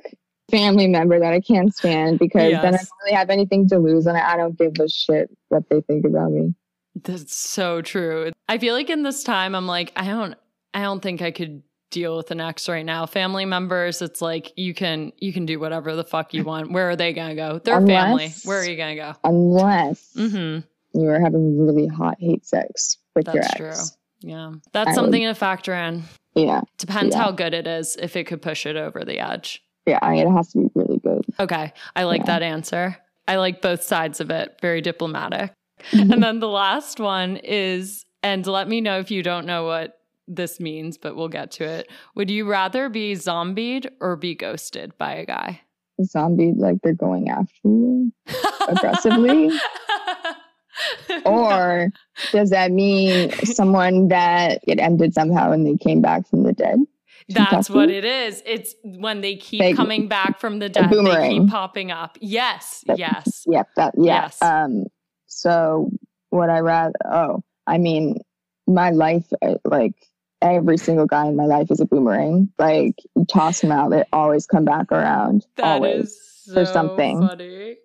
family member that I can't stand, because yes. then I don't really have anything to lose and I don't give a shit what they think about me. That's so true. I feel like in this time, I'm like, I don't, I don't think I could deal with an ex right now. Family members, it's like you can you can do whatever the fuck you want. Where are they gonna go? They're unless, family. Where are you gonna go? Unless. Mm-hmm. You were having really hot hate sex with your ex. That's true. Yeah. That's I something would, to factor in. Yeah. Depends yeah. how good it is, if it could push it over the edge. Yeah. I mean, it has to be really good. Okay. I like yeah. that answer. I like both sides of it. Very diplomatic. And then the last one is, and let me know if you don't know what this means, but we'll get to it. Would you rather be zombied or be ghosted by a guy? Zombied, like they're going after you aggressively? Or does that mean someone that it ended somehow and they came back from the dead? That's what it is. It's when they keep they, coming back from the dead, they keep popping up. Yes, that, yes. Yep, yeah, that, yeah. yes. Um, so would I rather, oh, I mean, my life, like every single guy in my life is a boomerang. Like, you toss them out, they always come back around. That always is so for something. Funny.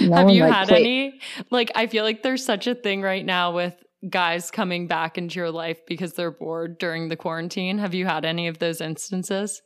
No Have you like, had wait. any? Like, I feel like there's such a thing right now with guys coming back into your life because they're bored during the quarantine. Have you had any of those instances?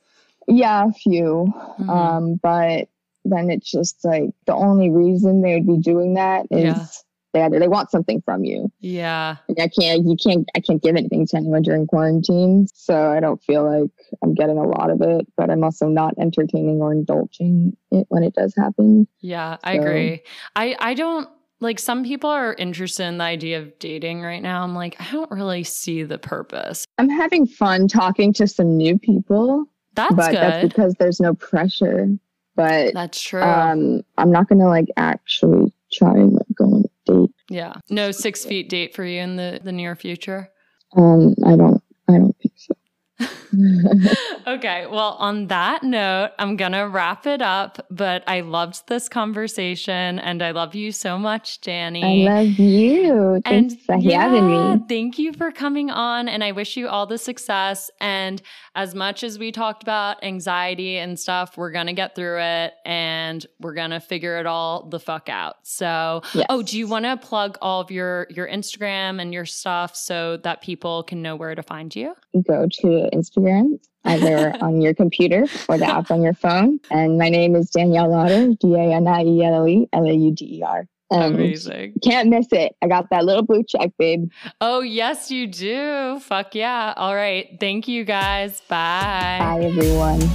Yeah, a few. Mm-hmm. Um, but then it's just like the only reason they would be doing that is yeah. they either they want something from you. Yeah. Like, I can't. You can't. I can't give anything to anyone during quarantine, so I don't feel like I'm getting a lot of it. But I'm also not entertaining or indulging it when it does happen. Yeah, so. I agree. I I don't like. Some people are interested in the idea of dating right now. I'm like, I don't really see the purpose. I'm having fun talking to some new people. That's but good. That's because there's no pressure. But that's true. Um, I'm not gonna like actually try and like, go on a date. Yeah. No six feet date for you in the, the near future? Um, I don't I don't think so. Okay. Well, on that note, I'm going to wrap it up, but I loved this conversation and I love you so much, Dani. I love you. Thanks and for yeah, having me. Thank you for coming on. And I wish you all the success. And as much as we talked about anxiety and stuff, we're going to get through it and we're going to figure it all the fuck out. So, yes. Oh, do you want to plug all of your, your Instagram and your stuff so that people can know where to find you? Go to Instagram, either on your computer or the app on your phone. And my name is Danielle Lauder, D A N I E L L E L A U D E R. Um, Amazing. Can't miss it. I got that little blue check, babe. Oh, yes, you do. Fuck yeah. All right. Thank you guys. Bye. Bye, everyone.